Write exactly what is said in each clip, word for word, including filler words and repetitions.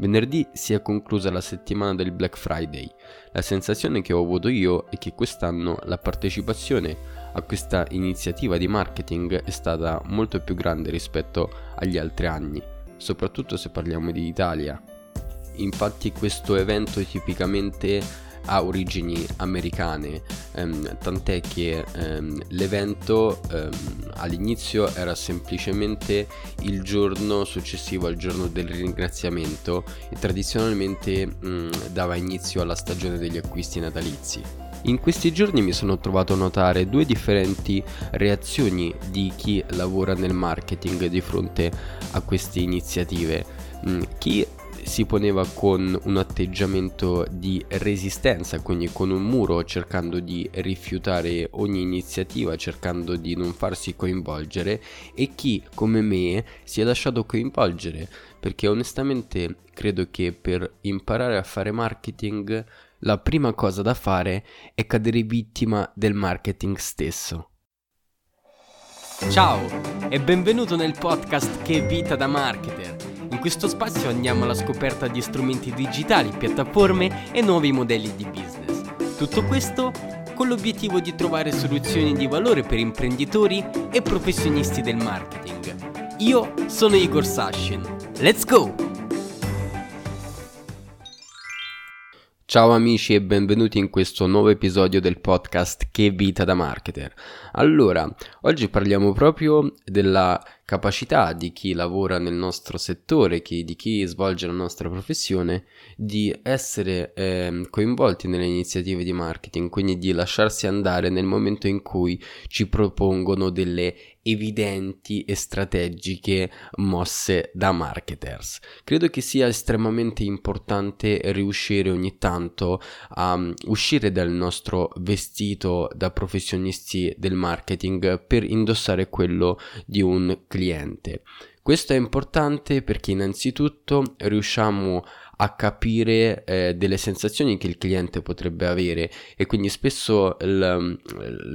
Venerdì si è conclusa la settimana del Black Friday. La sensazione che ho avuto io è che quest'anno la partecipazione a questa iniziativa di marketing è stata molto più grande rispetto agli altri anni, soprattutto se parliamo di Italia. Infatti questo evento tipicamente ha origini americane, ehm, tant'è che ehm, l'evento ehm, all'inizio era semplicemente il giorno successivo al giorno del ringraziamento e tradizionalmente mh, dava inizio alla stagione degli acquisti natalizi. In questi giorni mi sono trovato a notare due differenti reazioni di chi lavora nel marketing di fronte a queste iniziative. Mh, chi si poneva con un atteggiamento di resistenza, quindi con un muro, cercando di rifiutare ogni iniziativa, cercando di non farsi coinvolgere, e chi come me si è lasciato coinvolgere, perché onestamente credo che per imparare a fare marketing la prima cosa da fare è cadere vittima del marketing stesso. Ciao e benvenuto nel podcast Che Vita da Marketer. In questo spazio andiamo alla scoperta di strumenti digitali, piattaforme e nuovi modelli di business. Tutto questo con l'obiettivo di trovare soluzioni di valore per imprenditori e professionisti del marketing. Io sono Igor Sashin. Let's go! Ciao amici e benvenuti in questo nuovo episodio del podcast Che Vita da Marketer. Allora, oggi parliamo proprio della capacità di chi lavora nel nostro settore, chi, di chi svolge la nostra professione, di essere eh, coinvolti nelle iniziative di marketing, quindi di lasciarsi andare nel momento in cui ci propongono delle evidenti e strategiche mosse da marketers. Credo che sia estremamente importante riuscire ogni tanto a um, uscire dal nostro vestito da professionisti del marketing per indossare quello di un cliente. Questo è importante perché innanzitutto riusciamo a capire eh, delle sensazioni che il cliente potrebbe avere, e quindi spesso l,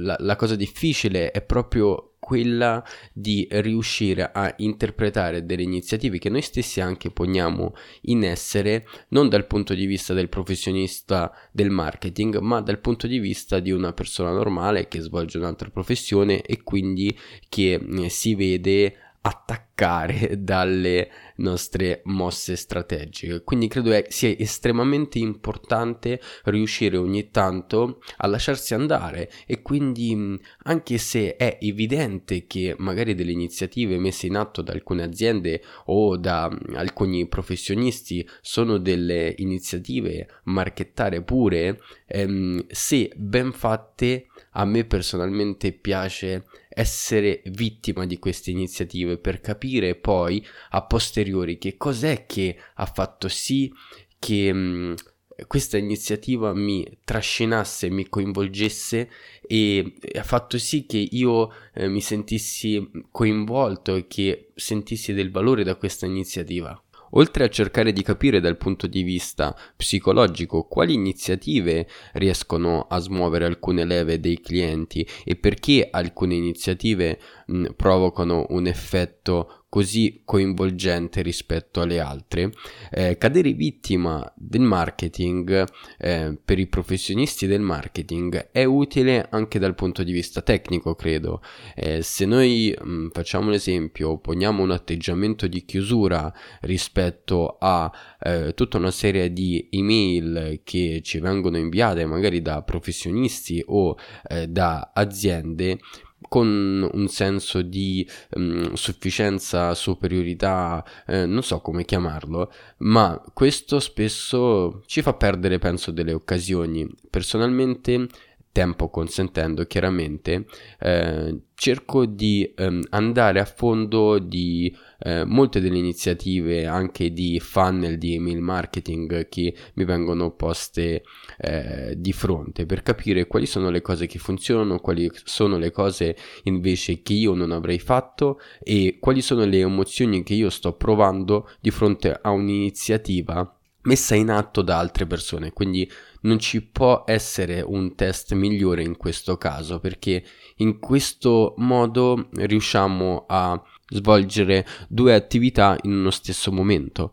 la, la cosa difficile è proprio quella di riuscire a interpretare delle iniziative che noi stessi anche poniamo in essere, non dal punto di vista del professionista del marketing, ma dal punto di vista di una persona normale che svolge un'altra professione e quindi che eh, si vede attaccare dalle nostre mosse strategiche. Quindi credo è, sia estremamente importante riuscire ogni tanto a lasciarsi andare, e quindi anche se è evidente che magari delle iniziative messe in atto da alcune aziende o da alcuni professionisti sono delle iniziative marchettare pure, ehm, se ben fatte, a me personalmente piace essere vittima di queste iniziative per capire poi a posteriori che cos'è che ha fatto sì che mh, questa iniziativa mi trascinasse, mi coinvolgesse e ha fatto sì che io eh, mi sentissi coinvolto e che sentissi del valore da questa iniziativa. Oltre a cercare di capire dal punto di vista psicologico quali iniziative riescono a smuovere alcune leve dei clienti e perché alcune iniziative mh, provocano un effetto così coinvolgente rispetto alle altre, eh, cadere vittima del marketing eh, per i professionisti del marketing è utile anche dal punto di vista tecnico, credo. Eh, se noi mh, facciamo l'esempio, poniamo un atteggiamento di chiusura rispetto a eh, tutta una serie di email che ci vengono inviate magari da professionisti o eh, da aziende, con un senso di um, sufficienza, superiorità, eh, non so come chiamarlo, ma questo spesso ci fa perdere, penso, delle occasioni. Personalmente, tempo consentendo chiaramente, eh, cerco di ehm, andare a fondo di eh, molte delle iniziative anche di funnel, di email marketing che mi vengono poste eh, di fronte, per capire quali sono le cose che funzionano, quali sono le cose invece che io non avrei fatto e quali sono le emozioni che io sto provando di fronte a un'iniziativa messa in atto da altre persone. Quindi non ci può essere un test migliore in questo caso, perché in questo modo riusciamo a svolgere due attività in uno stesso momento.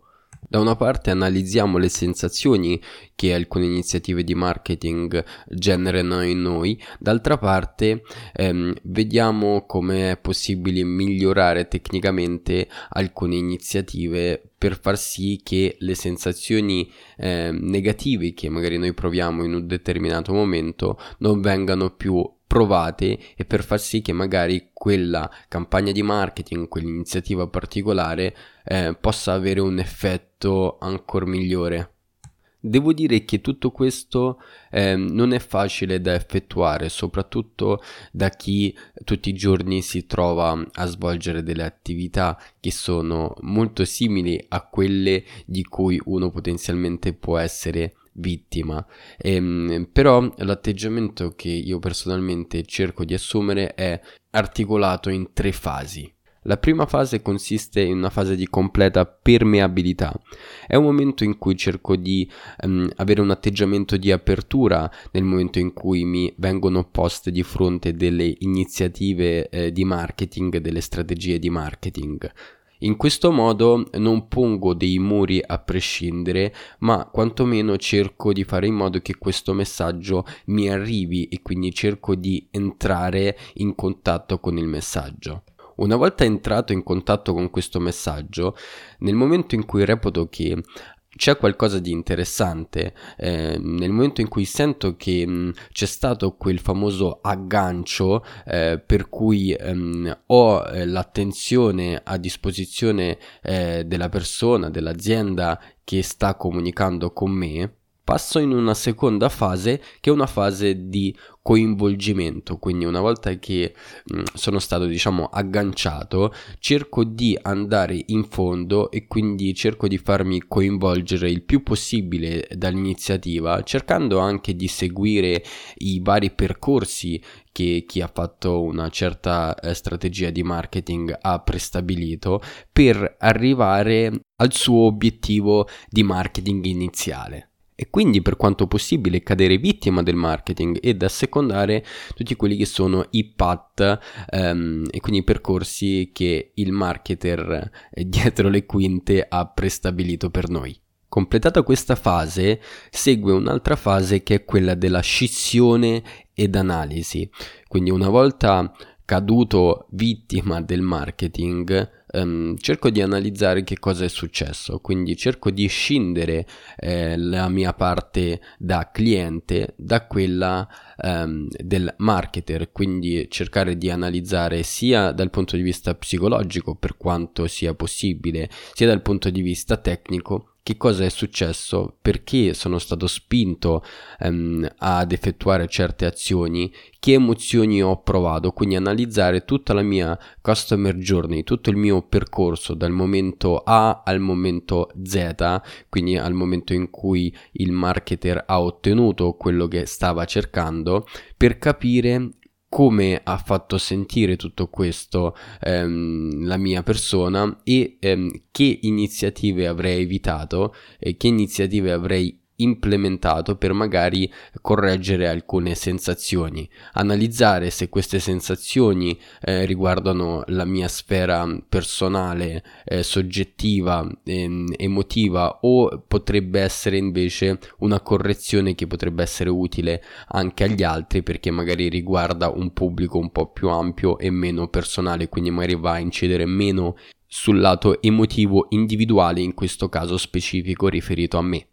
Da una parte analizziamo le sensazioni che alcune iniziative di marketing generano in noi, d'altra parte ehm, vediamo come è possibile migliorare tecnicamente alcune iniziative per far sì che le sensazioni eh, negative che magari noi proviamo in un determinato momento non vengano più provate, e per far sì che magari quella campagna di marketing, quell'iniziativa particolare eh, possa avere un effetto ancora migliore. Devo dire che tutto questo eh, non è facile da effettuare, soprattutto da chi tutti i giorni si trova a svolgere delle attività che sono molto simili a quelle di cui uno potenzialmente può essere vittima. Ehm, però l'atteggiamento che io personalmente cerco di assumere è articolato in tre fasi. La prima fase consiste in una fase di completa permeabilità. È un momento in cui cerco di ehm, avere un atteggiamento di apertura nel momento in cui mi vengono poste di fronte delle iniziative eh, di marketing, delle strategie di marketing. In questo modo non pongo dei muri a prescindere, ma quantomeno cerco di fare in modo che questo messaggio mi arrivi, e quindi cerco di entrare in contatto con il messaggio. Una volta entrato in contatto con questo messaggio, nel momento in cui reputo che c'è qualcosa di interessante, eh, nel momento in cui sento che mh, c'è stato quel famoso aggancio eh, per cui mh, ho eh, l'attenzione a disposizione eh, della persona, dell'azienda che sta comunicando con me, passo in una seconda fase, che è una fase di coinvolgimento. Quindi una volta che mh, sono stato diciamo agganciato, cerco di andare in fondo e quindi cerco di farmi coinvolgere il più possibile dall'iniziativa, cercando anche di seguire i vari percorsi che chi ha fatto una certa eh, strategia di marketing ha prestabilito per arrivare al suo obiettivo di marketing iniziale. E quindi per quanto possibile cadere vittima del marketing ed assecondare tutti quelli che sono i path ehm, e quindi i percorsi che il marketer dietro le quinte ha prestabilito per noi. Completata questa fase, segue un'altra fase che è quella della scissione ed analisi. Quindi una volta caduto vittima del marketing, Um, cerco di analizzare che cosa è successo, quindi cerco di scindere eh, la mia parte da cliente da quella um, del marketer, quindi cercare di analizzare sia dal punto di vista psicologico, per quanto sia possibile, sia dal punto di vista tecnico, che cosa è successo, perché sono stato spinto ehm, ad effettuare certe azioni, che emozioni ho provato, quindi analizzare tutta la mia customer journey, tutto il mio percorso dal momento A al momento Z, quindi al momento in cui il marketer ha ottenuto quello che stava cercando, per capire come ha fatto sentire tutto questo ehm, la mia persona, e ehm, che iniziative avrei evitato e che iniziative avrei implementato per magari correggere alcune sensazioni, analizzare se queste sensazioni eh, riguardano la mia sfera personale, eh, soggettiva, eh, emotiva, o potrebbe essere invece una correzione che potrebbe essere utile anche agli altri, perché magari riguarda un pubblico un po' più ampio e meno personale, quindi magari va a incidere meno sul lato emotivo individuale, in questo caso specifico riferito a me.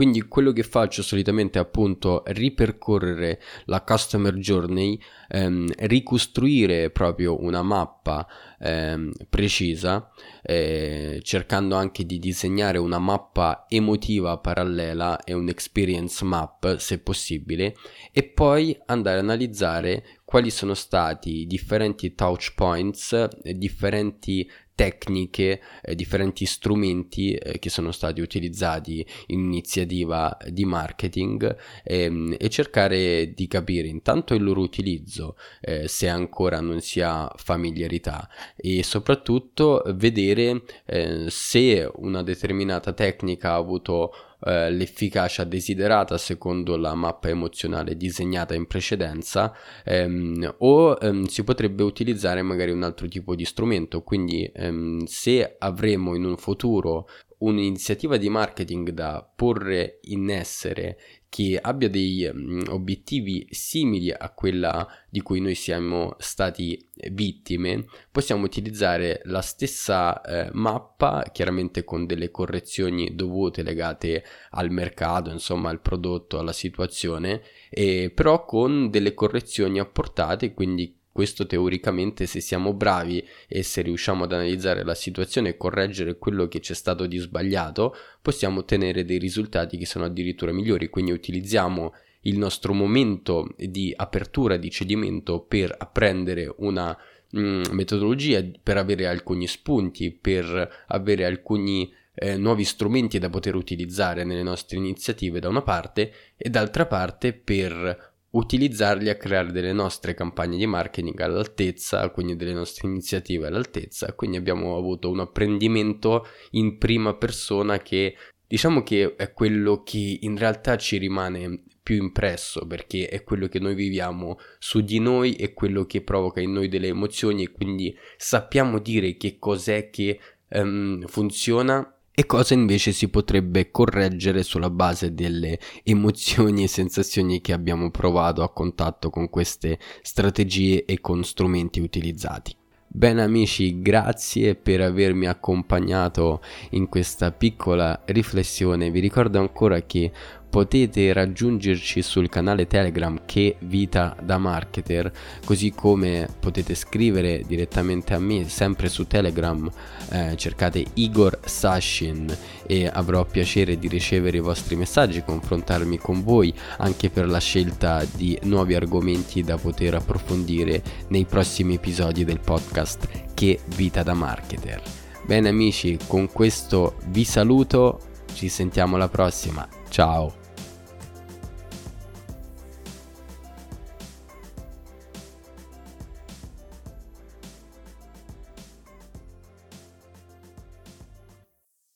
Quindi quello che faccio solitamente è appunto ripercorrere la customer journey, ehm, ricostruire proprio una mappa ehm, precisa, eh, cercando anche di disegnare una mappa emotiva parallela e un experience map se possibile, e poi andare a analizzare quali sono stati i differenti touch points, differenti tecniche, eh, differenti strumenti eh, che sono stati utilizzati in iniziativa di marketing, ehm, e cercare di capire intanto il loro utilizzo, eh, se ancora non si ha familiarità, e soprattutto vedere eh, se una determinata tecnica ha avuto eh, l'efficacia desiderata secondo la mappa emozionale disegnata in precedenza, ehm, o ehm, si potrebbe utilizzare magari un altro tipo di strumento, quindi ehm, se avremo in un futuro un'iniziativa di marketing da porre in essere che abbia degli obiettivi simili a quella di cui noi siamo stati vittime, possiamo utilizzare la stessa eh, mappa, chiaramente con delle correzioni dovute legate al mercato, insomma al prodotto, alla situazione, e però con delle correzioni apportate. Quindi questo teoricamente, se siamo bravi e se riusciamo ad analizzare la situazione e correggere quello che c'è stato di sbagliato, possiamo ottenere dei risultati che sono addirittura migliori. Quindi utilizziamo il nostro momento di apertura, di cedimento, per apprendere una mh, metodologia, per avere alcuni spunti, per avere alcuni eh, nuovi strumenti da poter utilizzare nelle nostre iniziative da una parte, e d'altra parte per utilizzarli a creare delle nostre campagne di marketing all'altezza, quindi delle nostre iniziative all'altezza. Quindi abbiamo avuto un apprendimento in prima persona che diciamo che è quello che in realtà ci rimane più impresso, perché è quello che noi viviamo su di noi, è quello che provoca in noi delle emozioni, e quindi sappiamo dire che cos'è che um, funziona e cosa invece si potrebbe correggere sulla base delle emozioni e sensazioni che abbiamo provato a contatto con queste strategie e con strumenti utilizzati. Bene amici, grazie per avermi accompagnato in questa piccola riflessione. Vi ricordo ancora che potete raggiungerci sul canale Telegram Che Vita da Marketer, così come potete scrivere direttamente a me sempre su Telegram, eh, cercate Igor Sashin e avrò piacere di ricevere i vostri messaggi, confrontarmi con voi anche per la scelta di nuovi argomenti da poter approfondire nei prossimi episodi del podcast Che Vita da Marketer. Bene amici, con questo vi saluto, ci sentiamo alla prossima, ciao!